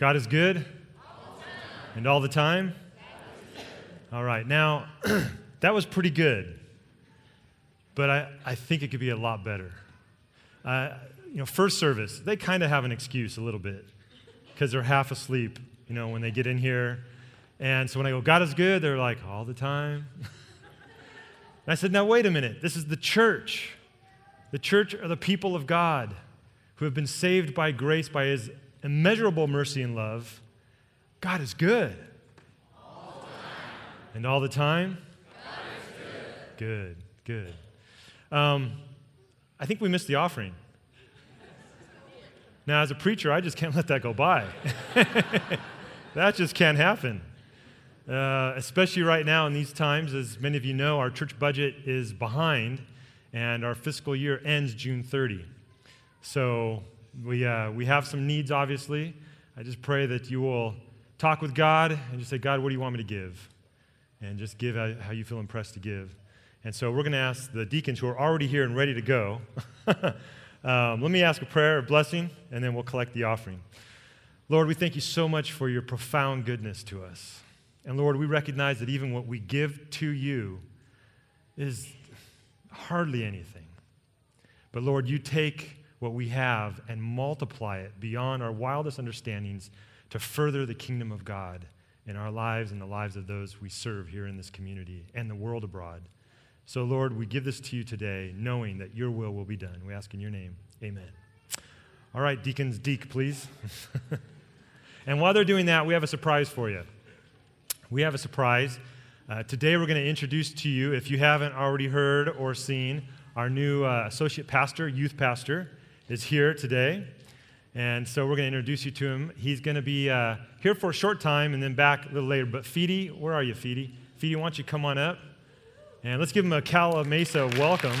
God is good all the time. And all the time? All right. Now, that was pretty good, but I think it could be a lot better. First service, they kind of have an excuse a little bit because they're half asleep, when they get in here. And so when I go, God is good, they're like, all the time. And I said, now, wait a minute. This is the church. The church are the people of God who have been saved by grace by his immeasurable mercy and love. God is good. All the time. And all the time? God is good. Good, good. I think we missed the offering. Now, as a preacher, I just can't let that go by. That just can't happen. Especially right now in these times, as many of you know, our church budget is behind, and our fiscal year ends June 30. So we have some needs, obviously. I just pray that you will talk with God and just say, God, what do you want me to give? And just give how you feel impressed to give. And so we're going to ask the deacons who are already here and ready to go. Let me ask a prayer, a blessing, and then we'll collect the offering. Lord, we thank you so much for your profound goodness to us. And Lord, we recognize that even what we give to you is hardly anything. But Lord, you take what we have and multiply it beyond our wildest understandings to further the kingdom of God in our lives and the lives of those we serve here in this community and the world abroad. So Lord, we give this to you today, knowing that your will be done. We ask in your name, amen. All right, deacons, please. And while they're doing that, we have a surprise for you. We have a surprise. Today we're going to introduce to you, if you haven't already heard or seen, our new associate pastor, youth pastor, is here today. And so we're going to introduce you to him. He's going to be here for a short time and then back a little later. But Fidi, where are you, Fidi? Fidi, why don't you come on up? And let's give him a Calimesa welcome.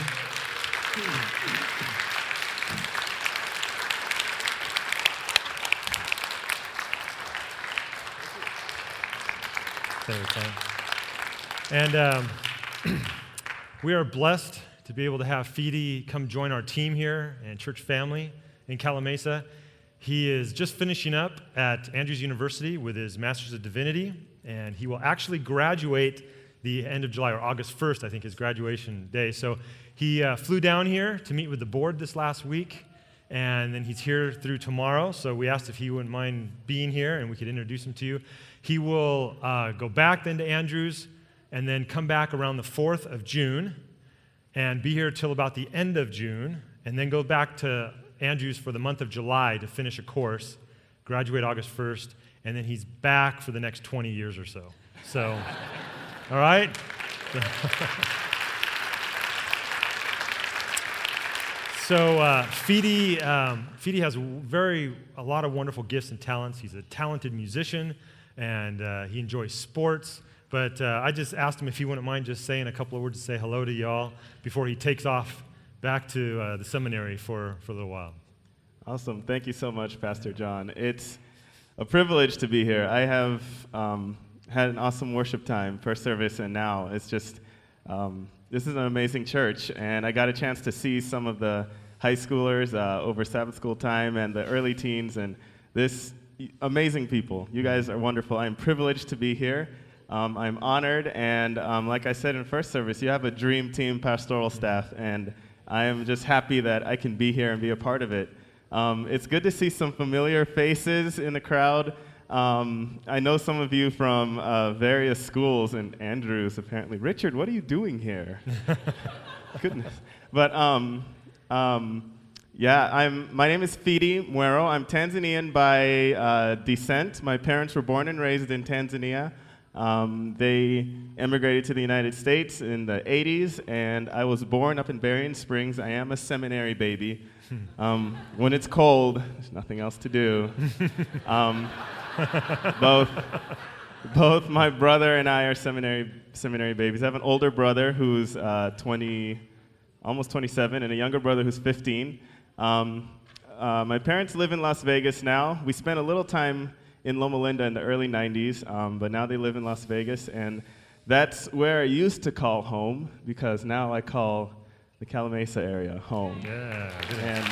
And we are blessed to be able to have Fidi come join our team here and church family in Calimesa. He is just finishing up at Andrews University with his Master's of Divinity, and he will actually graduate the end of July, or August 1st, I think, is graduation day. So he flew down here to meet with the board this last week, and then he's here through tomorrow. So we asked if he wouldn't mind being here, and we could introduce him to you. He will go back then to Andrews, and then come back around the 4th of June, and be here till about the end of June, and then go back to Andrews for the month of July to finish a course, graduate August 1st, and then he's back for the next 20 years or so. So... All right? So Fidi has a lot of wonderful gifts and talents. He's a talented musician, and he enjoys sports. But I just asked him if he wouldn't mind just saying a couple of words to say hello to y'all before he takes off back to the seminary for a little while. Awesome. Thank you so much, Pastor John. It's a privilege to be here. I have... had an awesome worship time, first service, and now it's just, this is an amazing church, and I got a chance to see some of the high schoolers over Sabbath school time and the early teens, and this amazing people. You guys are wonderful. I'm privileged to be here. I'm honored, and like I said in first service, you have a dream team pastoral staff, and I am just happy that I can be here and be a part of it. It's good to see some familiar faces in the crowd. I know some of you from various schools, and Andrews, apparently. Richard, what are you doing here? Goodness. But, my name is Fidi Muero. I'm Tanzanian by descent. My parents were born and raised in Tanzania. They emigrated to the United States in the 80s, and I was born up in Berrien Springs. I am a seminary baby. When it's cold, there's nothing else to do. Both my brother and I are seminary babies. I have an older brother who's almost 27, and a younger brother who's 15. My parents live in Las Vegas now. We spent a little time in Loma Linda in the early 90s, but now they live in Las Vegas, and that's where I used to call home, because now I call the Calimesa area home. Yeah.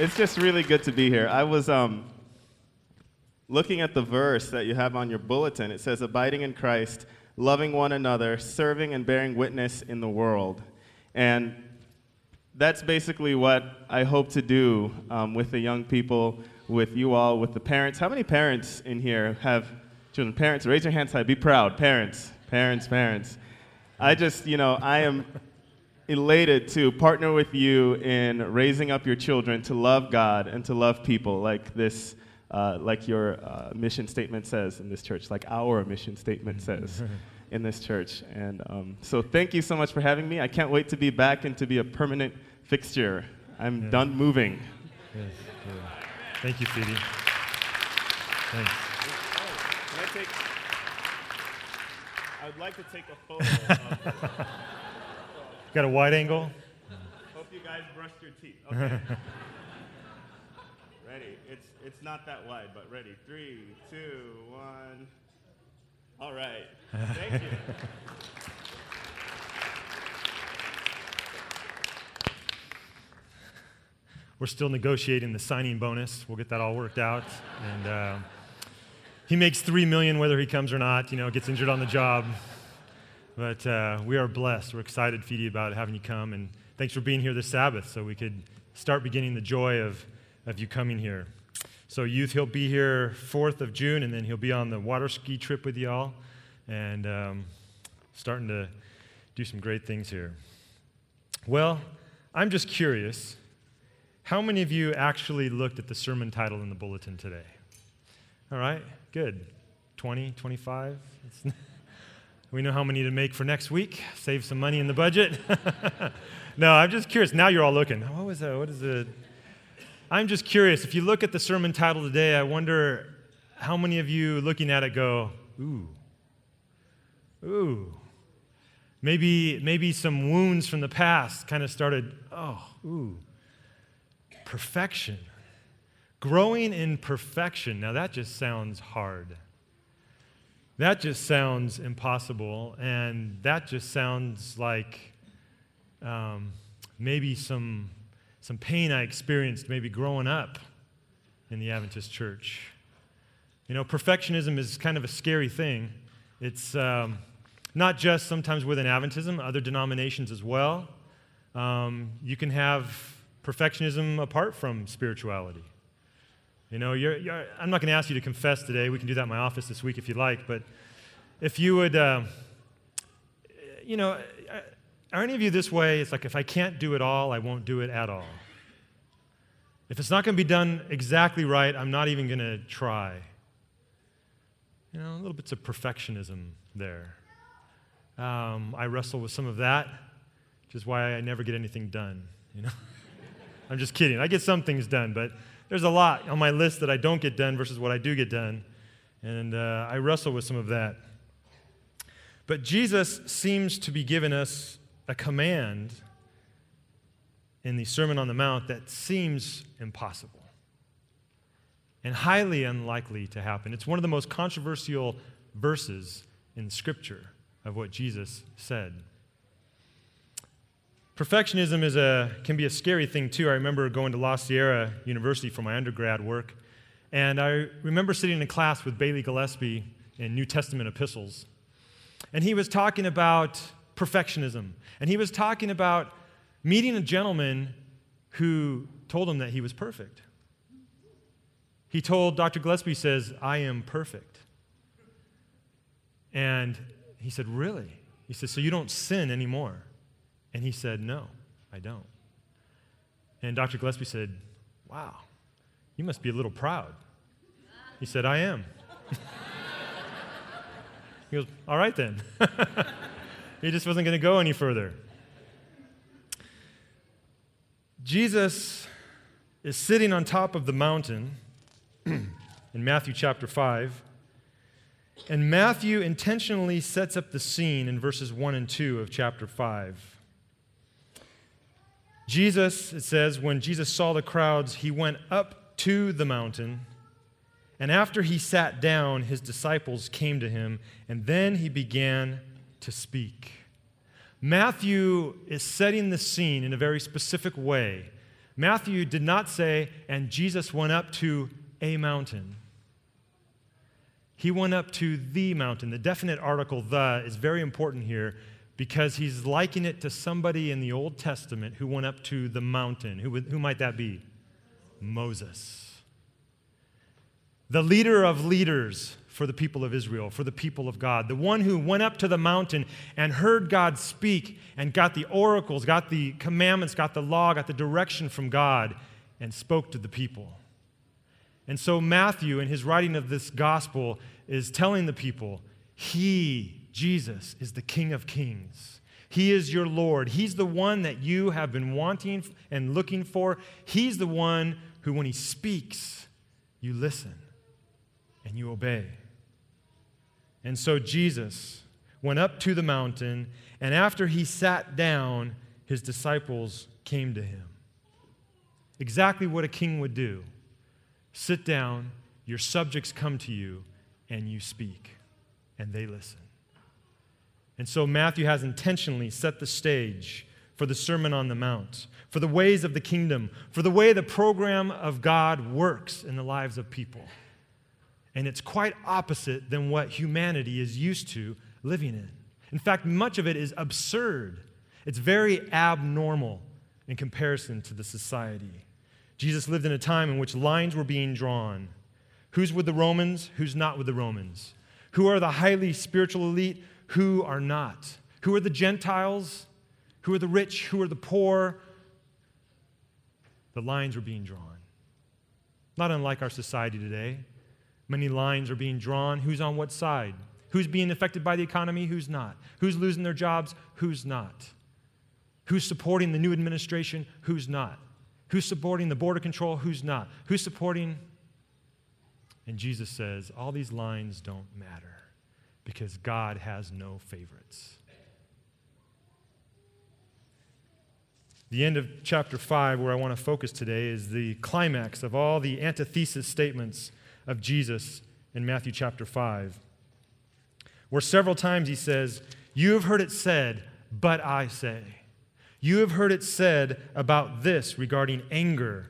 It's just really good to be here. I was looking at the verse that you have on your bulletin. It says, abiding in Christ, loving one another, serving and bearing witness in the world. And that's basically what I hope to do with the young people, with you all, with the parents. How many parents in here have children? Parents, raise your hands high. Be proud. Parents, parents, parents. I just, I am elated to partner with you in raising up your children to love God and to love people like this, like your mission statement says in this church, like our mission statement says in this church. And so thank you so much for having me. I can't wait to be back and to be a permanent fixture. I'm done moving. Yes, yeah. Thank you, Fidi. Thanks. I'd like to take a photo of this. Got a wide angle? Hope you guys brushed your teeth. Okay. Ready. It's not that wide, but ready. 3, 2, 1. All right. Thank you. We're still negotiating the signing bonus. We'll get that all worked out. And he makes $3 million whether he comes or not. Gets injured on the job. But we are blessed. We're excited, Fidi, about having you come. And thanks for being here this Sabbath so we could start beginning the joy of you coming here. So youth, he'll be here 4th of June, and then he'll be on the water ski trip with y'all. And starting to do some great things here. Well, I'm just curious. How many of you actually looked at the sermon title in the bulletin today? All right, good. 20, 25? We know how many to make for next week. Save some money in the budget. No, I'm just curious. Now you're all looking. What was that? What is it? I'm just curious. If you look at the sermon title today, I wonder how many of you looking at it go, ooh, ooh. Maybe some wounds from the past kind of started, oh, ooh. Perfection. Growing in perfection. Now that just sounds hard. That just sounds impossible, and that just sounds like maybe some pain I experienced maybe growing up in the Adventist church. Perfectionism is kind of a scary thing. It's not just sometimes within Adventism, other denominations as well. You can have perfectionism apart from spirituality. I'm not going to ask you to confess today. We can do that in my office this week if you like. But if you would, are any of you this way? It's like, if I can't do it all, I won't do it at all. If it's not going to be done exactly right, I'm not even going to try. A little bit of perfectionism there. I wrestle with some of that, which is why I never get anything done. I'm just kidding. I get some things done, but there's a lot on my list that I don't get done versus what I do get done, and I wrestle with some of that. But Jesus seems to be giving us a command in the Sermon on the Mount that seems impossible and highly unlikely to happen. It's one of the most controversial verses in Scripture of what Jesus said. Perfectionism can be a scary thing, too. I remember going to La Sierra University for my undergrad work, and I remember sitting in a class with Bailey Gillespie in New Testament epistles, and he was talking about perfectionism, and he was talking about meeting a gentleman who told him that he was perfect. He told Dr. Gillespie, says, I am perfect. And he said, really? He said, so you don't sin anymore? And he said, no, I don't. And Dr. Gillespie said, wow, you must be a little proud. He said, I am. He goes, all right then. He just wasn't going to go any further. Jesus is sitting on top of the mountain in Matthew chapter 5. And Matthew intentionally sets up the scene in verses 1 and 2 of chapter 5. Jesus, it says, when Jesus saw the crowds, he went up to the mountain, and after he sat down, his disciples came to him, and then he began to speak. Matthew is setting the scene in a very specific way. Matthew did not say, and Jesus went up to a mountain. He went up to the mountain. The definite article, the, is very important here because he's likening it to somebody in the Old Testament who went up to the mountain. Who might that be? Moses. The leader of leaders for the people of Israel, for the people of God. The one who went up to the mountain and heard God speak and got the oracles, got the commandments, got the law, got the direction from God and spoke to the people. And so Matthew, in his writing of this gospel, is telling the people, he, Jesus, is the King of Kings. He is your Lord. He's the one that you have been wanting and looking for. He's the one who, when he speaks, you listen and you obey. And so Jesus went up to the mountain, and after he sat down, his disciples came to him. Exactly what a king would do. Sit down, your subjects come to you, and you speak, and they listen. And so Matthew has intentionally set the stage for the Sermon on the Mount, for the ways of the kingdom, for the way the program of God works in the lives of people. And it's quite opposite than what humanity is used to living in. In fact, much of it is absurd. It's very abnormal in comparison to the society. Jesus lived in a time in which lines were being drawn. Who's with the Romans? Who's not with the Romans? Who are the highly spiritual elite? Who are not? Who are the Gentiles? Who are the rich? Who are the poor? The lines were being drawn. Not unlike our society today. Many lines are being drawn. Who's on what side? Who's being affected by the economy? Who's not? Who's losing their jobs? Who's not? Who's supporting the new administration? Who's not? Who's supporting the border control? Who's not? Who's supporting? And Jesus says, all these lines don't matter because God has no favorites. The end of chapter 5, where I want to focus today, is the climax of all the antithesis statements of Jesus in Matthew chapter 5, where several times he says, you have heard it said, but I say. You have heard it said about this regarding anger,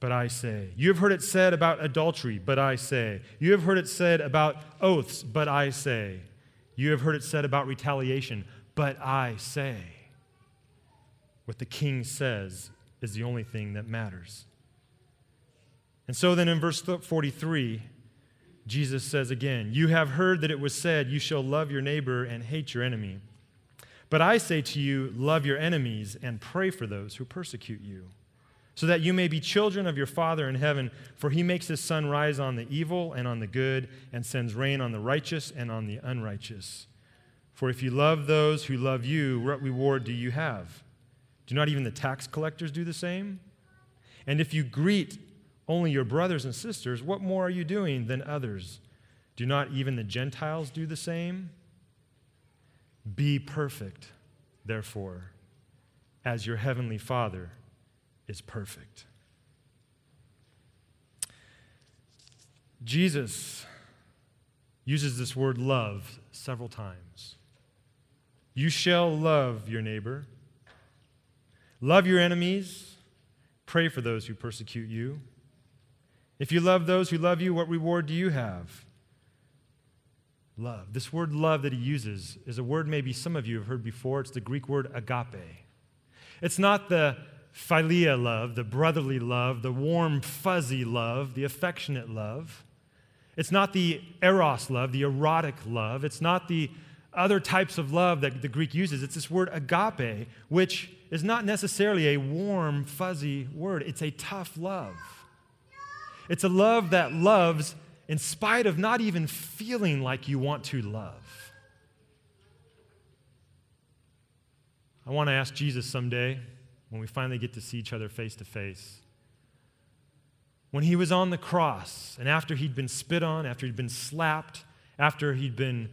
but I say. You have heard it said about adultery, but I say. You have heard it said about oaths, but I say. You have heard it said about retaliation, but I say. What the king says is the only thing that matters. And so then in verse 43, Jesus says again, you have heard that it was said, you shall love your neighbor and hate your enemy. But I say to you, love your enemies and pray for those who persecute you, so that you may be children of your Father in heaven, for he makes his sun rise on the evil and on the good, and sends rain on the righteous and on the unrighteous. For if you love those who love you, what reward do you have? Do not even the tax collectors do the same? And if you greet only your brothers and sisters, what more are you doing than others? Do not even the Gentiles do the same? Be perfect, therefore, as your heavenly Father is perfect. Jesus uses this word love several times. You shall love your neighbor, love your enemies, pray for those who persecute you. If you love those who love you, what reward do you have? Love. This word love that he uses is a word maybe some of you have heard before. It's the Greek word agape. It's not the philia love, the brotherly love, the warm, fuzzy love, the affectionate love. It's not the eros love, the erotic love. It's not the other types of love that the Greek uses. It's this word agape, which is not necessarily a warm, fuzzy word. It's a tough love. It's a love that loves in spite of not even feeling like you want to love. I want to ask Jesus someday, when we finally get to see each other face to face, when he was on the cross, and after he'd been spit on, after he'd been slapped, after he'd been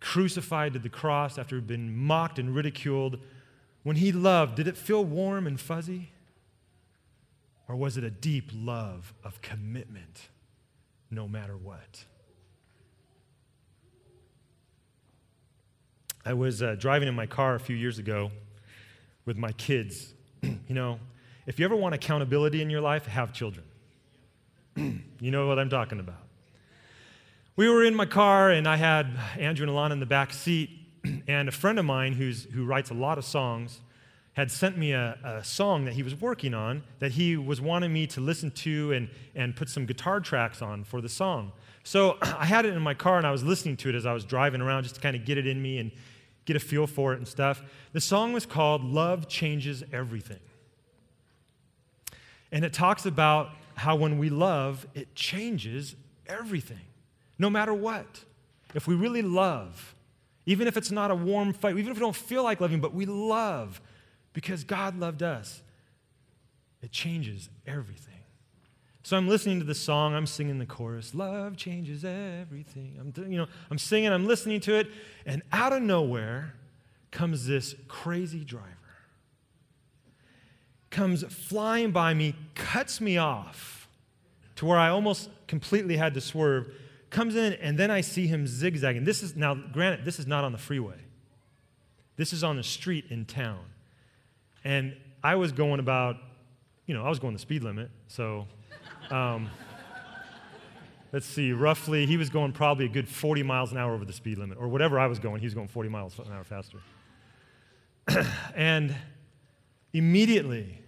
crucified to the cross, after he'd been mocked and ridiculed, when he loved, did it feel warm and fuzzy? Or was it a deep love of commitment? No matter what. I was driving in my car a few years ago with my kids. You know, If you ever want accountability in your life, have children. You know what I'm talking about. We were in my car, and I had Andrew and Alana in the back seat, and a friend of mine who writes a lot of songs had sent me a song that he was working on that he was wanting me to listen to and put some guitar tracks on for the song. So I had it in my car, and I was listening to it as I was driving around just to kind of get it in me and get a feel for it and stuff. The song was called Love Changes Everything. And it talks about how when we love, it changes everything, no matter what. If we really love, even if it's not a warm fight, even if we don't feel like loving, but we love because God loved us, it changes everything. So I'm listening to the song, I'm singing the chorus, love changes everything. I'm singing, I'm listening to it, and out of nowhere comes this crazy driver. Comes flying by me, cuts me off to where I almost completely had to swerve, comes in, and then I see him zigzagging. Now, granted, this is not on the freeway. This is on the street in town. And I was going the speed limit, so... let's see, roughly, he was going probably a good 40 miles an hour over the speed limit, or whatever I was going, he was going 40 miles an hour faster. And immediately,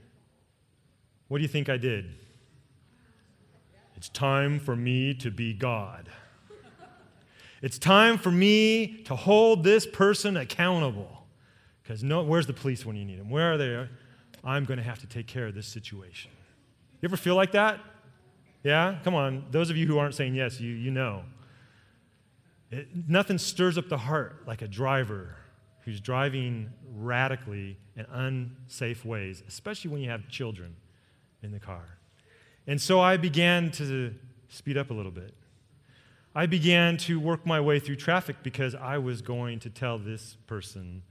what do you think I did? It's time for me to be God. It's time for me to hold this person accountable. Because where's the police when you need them? Where are they? I'm going to have to take care of this situation. You ever feel like that? Yeah? Come on. Those of you who aren't saying yes, you know. Nothing stirs up the heart like a driver who's driving radically in unsafe ways, especially when you have children in the car. And so I began to speed up a little bit. I began to work my way through traffic because I was going to tell this person,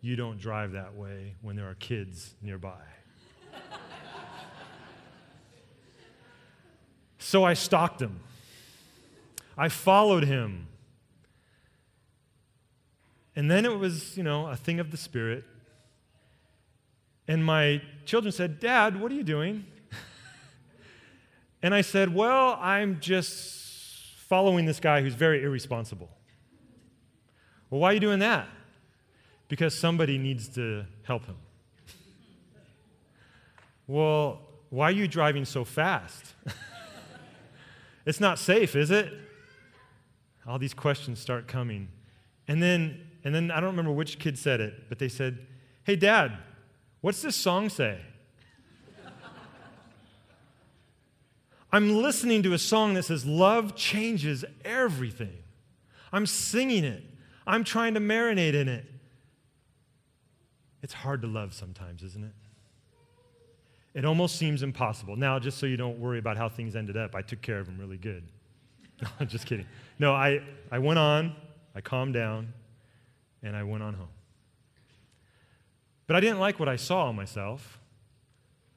you don't drive that way when there are kids nearby. So I stalked him. I followed him. And then it was, a thing of the Spirit. And my children said, Dad, what are you doing? And I said, well, I'm just following this guy who's very irresponsible. Well, why are you doing that? Because somebody needs to help him. Well, why are you driving so fast? It's not safe, is it? All these questions start coming. And then I don't remember which kid said it, but they said, hey, Dad, what's this song say? I'm listening to a song that says, love changes everything. I'm singing it. I'm trying to marinate in it. It's hard to love sometimes, isn't it? It almost seems impossible. Now, just so you don't worry about how things ended up, I took care of them really good. No, I'm just kidding. No, I went on, I calmed down, and I went on home. But I didn't like what I saw myself.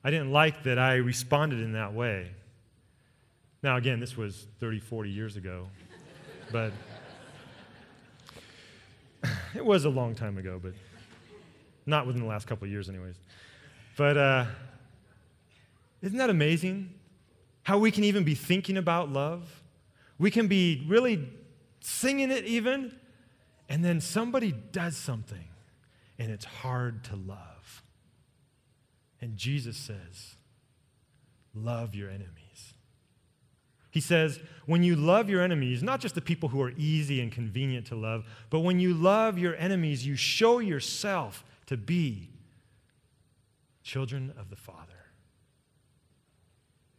I didn't like that I responded in that way. Now, again, this was 30, 40 years ago, but it was a long time ago, but not within the last couple of years anyways. But isn't that amazing how we can even be thinking about love? We can be really singing it even, and then somebody does something, and it's hard to love. And Jesus says, love your enemies. He says, when you love your enemies, not just the people who are easy and convenient to love, but when you love your enemies, you show yourself to be children of the Father,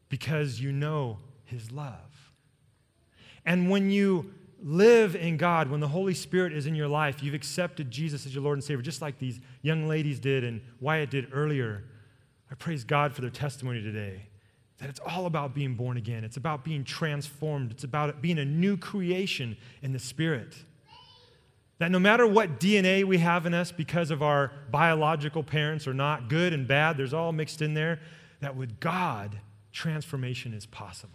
because you know His love. And when you live in God, when the Holy Spirit is in your life, you've accepted Jesus as your Lord and Savior, just like these young ladies did and Wyatt did earlier. I praise God for their testimony today, that it's all about being born again. It's about being transformed. It's about being a new creation in the Spirit. That no matter what DNA we have in us because of our biological parents or not, good and bad, there's all mixed in there, that with God, transformation is possible.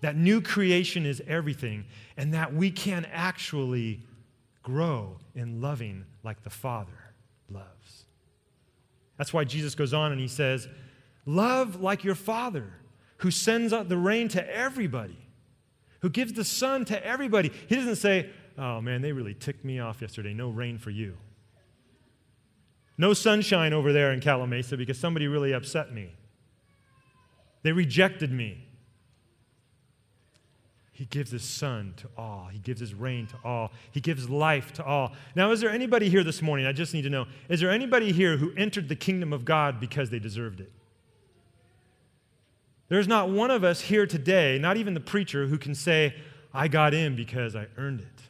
That new creation is everything, and that we can actually grow in loving like the Father loves. That's why Jesus goes on and he says, love like your Father who sends out the rain to everybody, who gives the sun to everybody. He doesn't say, oh, man, they really ticked me off yesterday. No rain for you. No sunshine over there in Calimesa because somebody really upset me. They rejected me. He gives his sun to all. He gives his rain to all. He gives life to all. Now, is there anybody here this morning, I just need to know, is there anybody here who entered the kingdom of God because they deserved it? There's not one of us here today, not even the preacher, who can say, I got in because I earned it.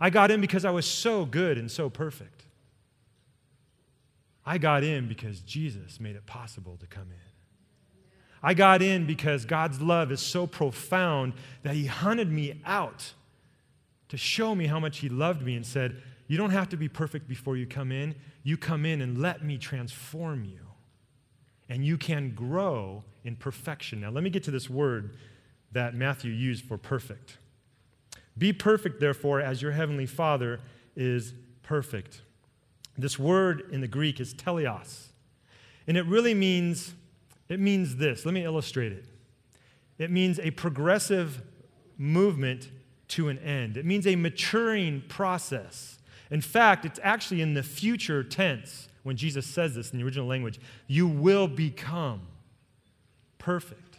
I got in because I was so good and so perfect. I got in because Jesus made it possible to come in. I got in because God's love is so profound that he hunted me out to show me how much he loved me and said, you don't have to be perfect before you come in. You come in and let me transform you. And you can grow in perfection. Now, let me get to this word that Matthew used for perfect. Be perfect, therefore, as your heavenly Father is perfect. This word in the Greek is teleos. And it really means... it means this. Let me illustrate it. It means a progressive movement to an end. It means a maturing process. In fact, it's actually in the future tense when Jesus says this in the original language. You will become perfect.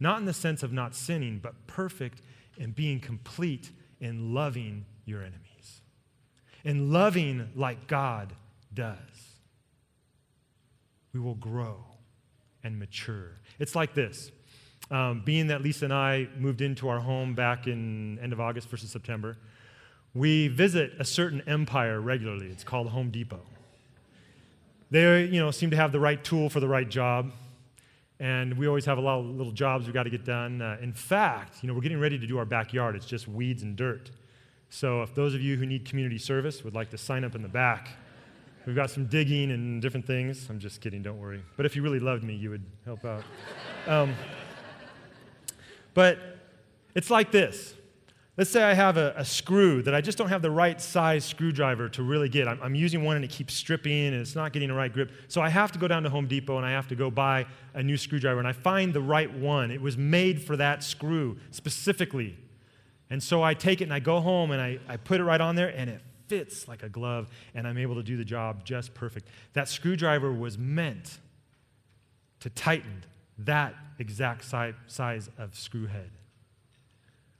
Not in the sense of not sinning, but perfect in being complete in loving your enemies. In loving like God does. We will grow and mature. It's like this. Being that Lisa and I moved into our home back in end of August, 1st of September, we visit a certain empire regularly. It's called Home Depot. They, seem to have the right tool for the right job, and we always have a lot of little jobs we got to get done. In fact, we're getting ready to do our backyard. It's just weeds and dirt. So if those of you who need community service would like to sign up in the back, we've got some digging and different things. I'm just kidding, don't worry. But if you really loved me, you would help out. But it's like this. Let's say I have a screw that I just don't have the right size screwdriver to really get. I'm using one and it keeps stripping and it's not getting the right grip. So I have to go down to Home Depot and I have to go buy a new screwdriver. And I find the right one. It was made for that screw specifically. And so I take it and I go home and I put it right on there and it fits like a glove, and I'm able to do the job just perfect. That screwdriver was meant to tighten that exact size of screw head.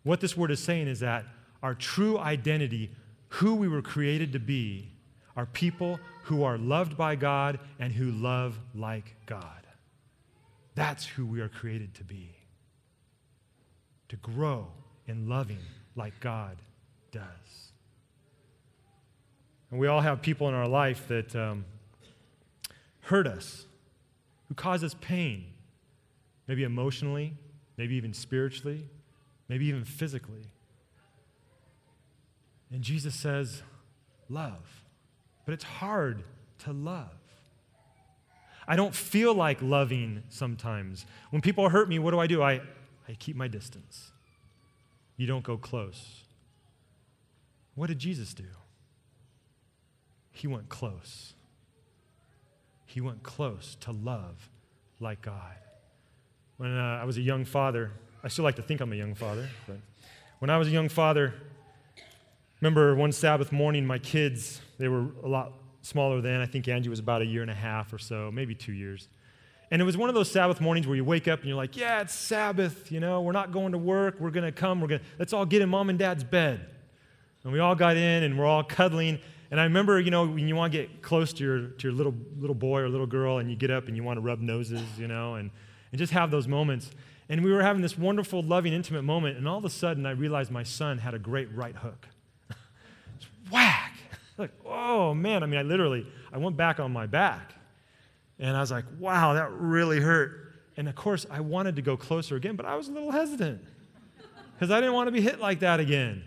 What this word is saying is that our true identity, who we were created to be, are people who are loved by God and who love like God. That's who we are created to be, to grow in loving like God does. And we all have people in our life that hurt us, who cause us pain, maybe emotionally, maybe even spiritually, maybe even physically. And Jesus says, love. But it's hard to love. I don't feel like loving sometimes. When people hurt me, what do? I keep my distance. You don't go close. What did Jesus do? He went close. He went close to love like God. When I was a young father, I still like to think I'm a young father, but when I was a young father, remember one Sabbath morning, my kids, they were a lot smaller then. I think Angie was about 1.5 years or so, maybe 2 years. And it was one of those Sabbath mornings where you wake up and you're like, yeah, it's Sabbath, we're not going to work, we're going to come, let's all get in Mom and Dad's bed. And we all got in and we're all cuddling. And I remember, when you want to get close to your little boy or little girl, and you get up and you want to rub noses, and just have those moments. And we were having this wonderful, loving, intimate moment, and all of a sudden I realized my son had a great right hook. Just whack! Like, oh, man. I went back on my back. And I was like, wow, that really hurt. And, of course, I wanted to go closer again, but I was a little hesitant because I didn't want to be hit like that again.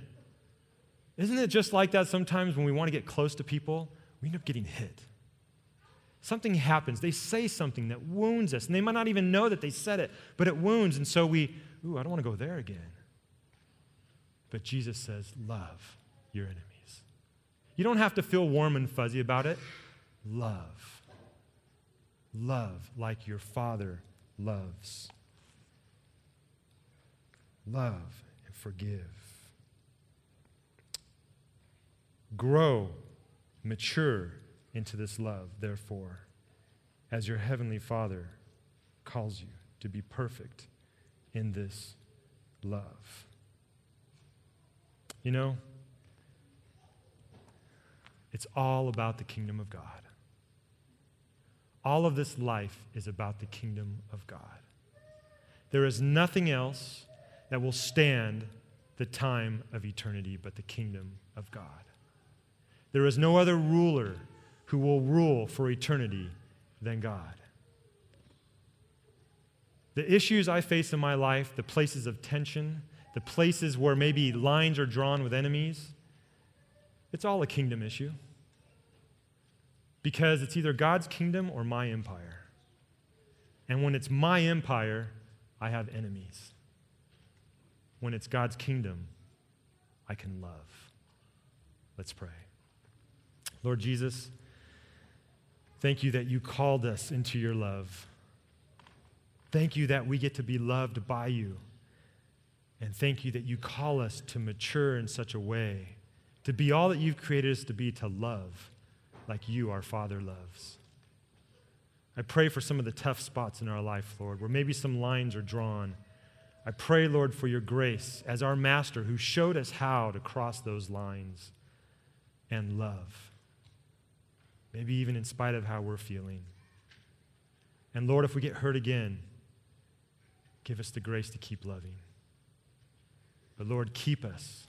Isn't it just like that sometimes when we want to get close to people, we end up getting hit? Something happens. They say something that wounds us, and they might not even know that they said it, but it wounds, and so I don't want to go there again. But Jesus says, love your enemies. You don't have to feel warm and fuzzy about it. Love. Love like your Father loves. Love and forgive. Grow, mature into this love, therefore, as your Heavenly Father calls you to be perfect in this love. You know, it's all about the kingdom of God. All of this life is about the kingdom of God. There is nothing else that will stand the time of eternity but the kingdom of God. There is no other ruler who will rule for eternity than God. The issues I face in my life, the places of tension, the places where maybe lines are drawn with enemies, it's all a kingdom issue. Because it's either God's kingdom or my empire. And when it's my empire, I have enemies. When it's God's kingdom, I can love. Let's pray. Lord Jesus, thank you that you called us into your love. Thank you that we get to be loved by you. And thank you that you call us to mature in such a way, to be all that you've created us to be, to love like you, our Father, loves. I pray for some of the tough spots in our life, Lord, where maybe some lines are drawn. I pray, Lord, for your grace as our Master who showed us how to cross those lines and love, maybe even in spite of how we're feeling. And Lord, if we get hurt again, give us the grace to keep loving. But Lord, keep us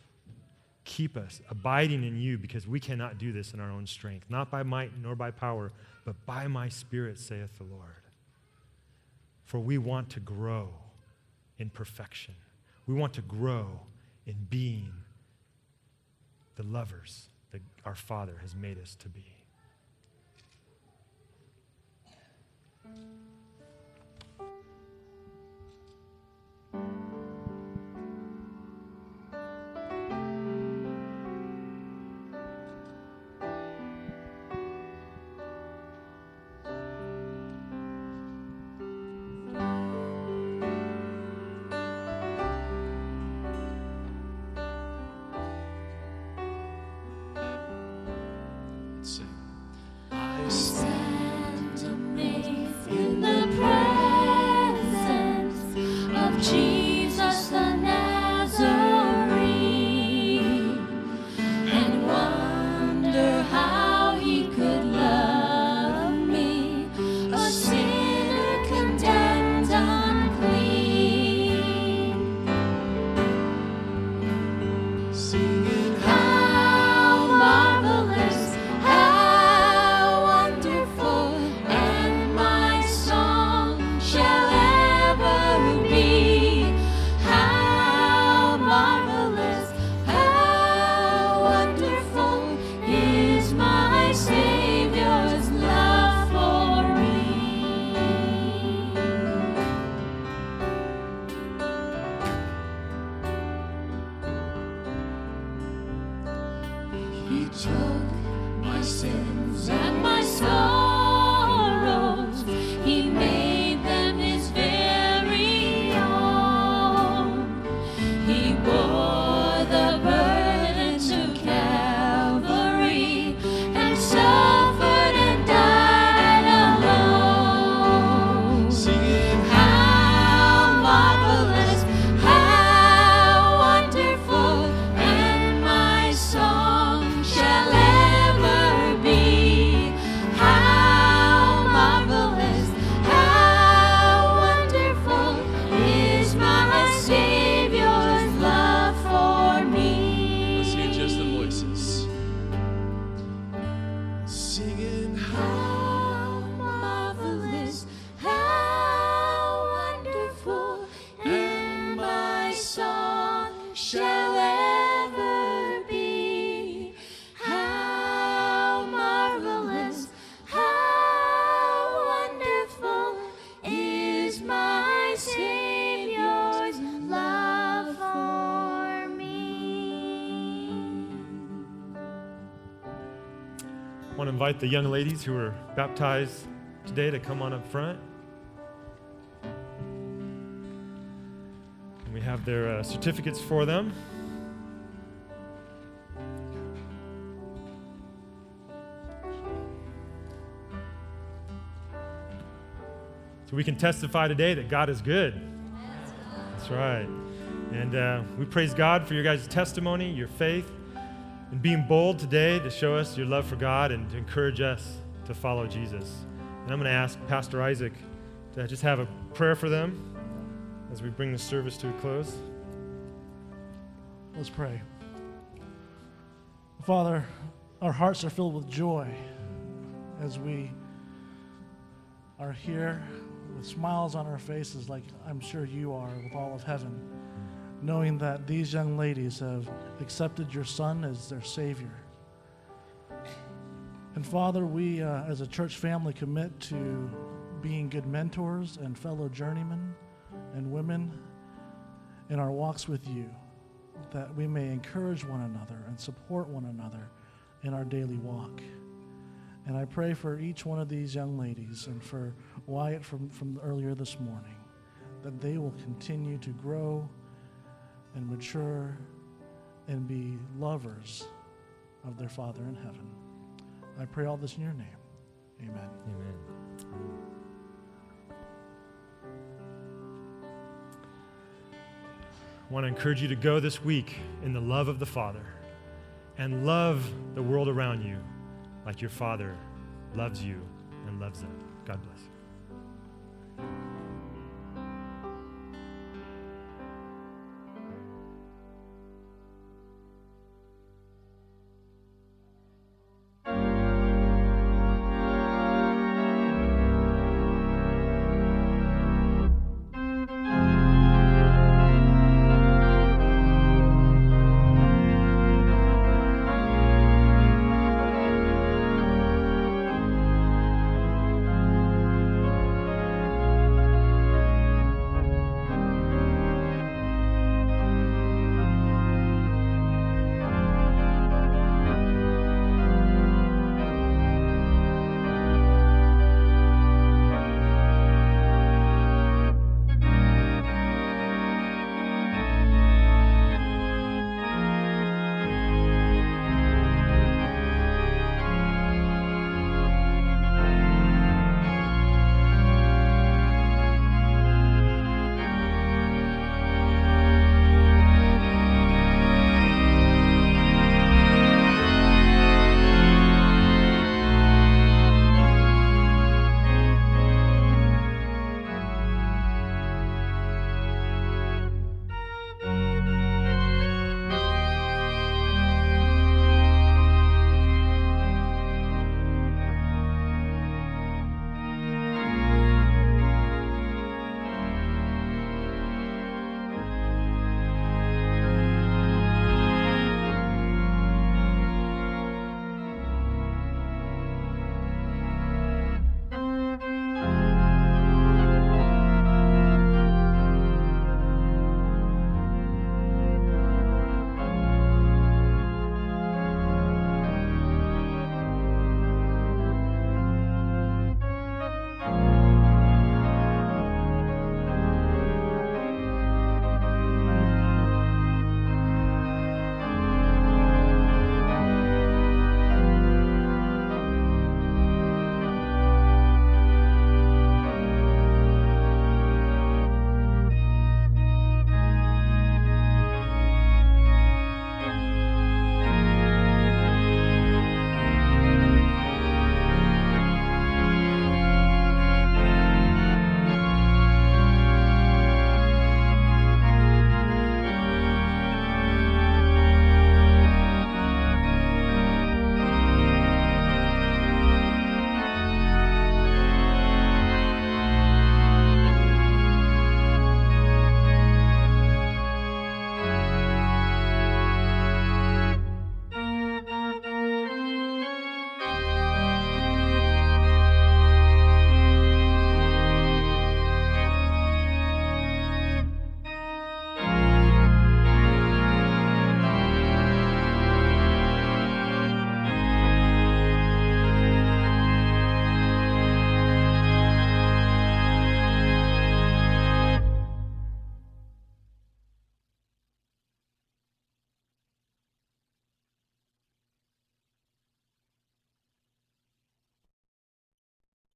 abiding in you, because we cannot do this in our own strength, not by might nor by power, but by my Spirit, saith the Lord. For we want to grow in perfection. We want to grow in being the lovers that our Father has made us to be. I want to invite the young ladies who were baptized today to come on up front. And we have their certificates for them. So we can testify today that God is good. That's right. And we praise God for your guys' testimony, your faith, and being bold today to show us your love for God and to encourage us to follow Jesus. And I'm going to ask Pastor Isaac to just have a prayer for them as we bring the service to a close. Let's pray. Father, our hearts are filled with joy as we are here with smiles on our faces, like I'm sure you are with all of heaven, knowing that these young ladies have accepted your son as their Savior. And Father, we as a church family commit to being good mentors and fellow journeymen and women in our walks with you, that we may encourage one another and support one another in our daily walk. And I pray for each one of these young ladies and for Wyatt from earlier this morning, that they will continue to grow and mature and be lovers of their Father in heaven. I pray all this in your name. Amen. Amen. I want to encourage you to go this week in the love of the Father and love the world around you like your Father loves you and loves them. God bless you.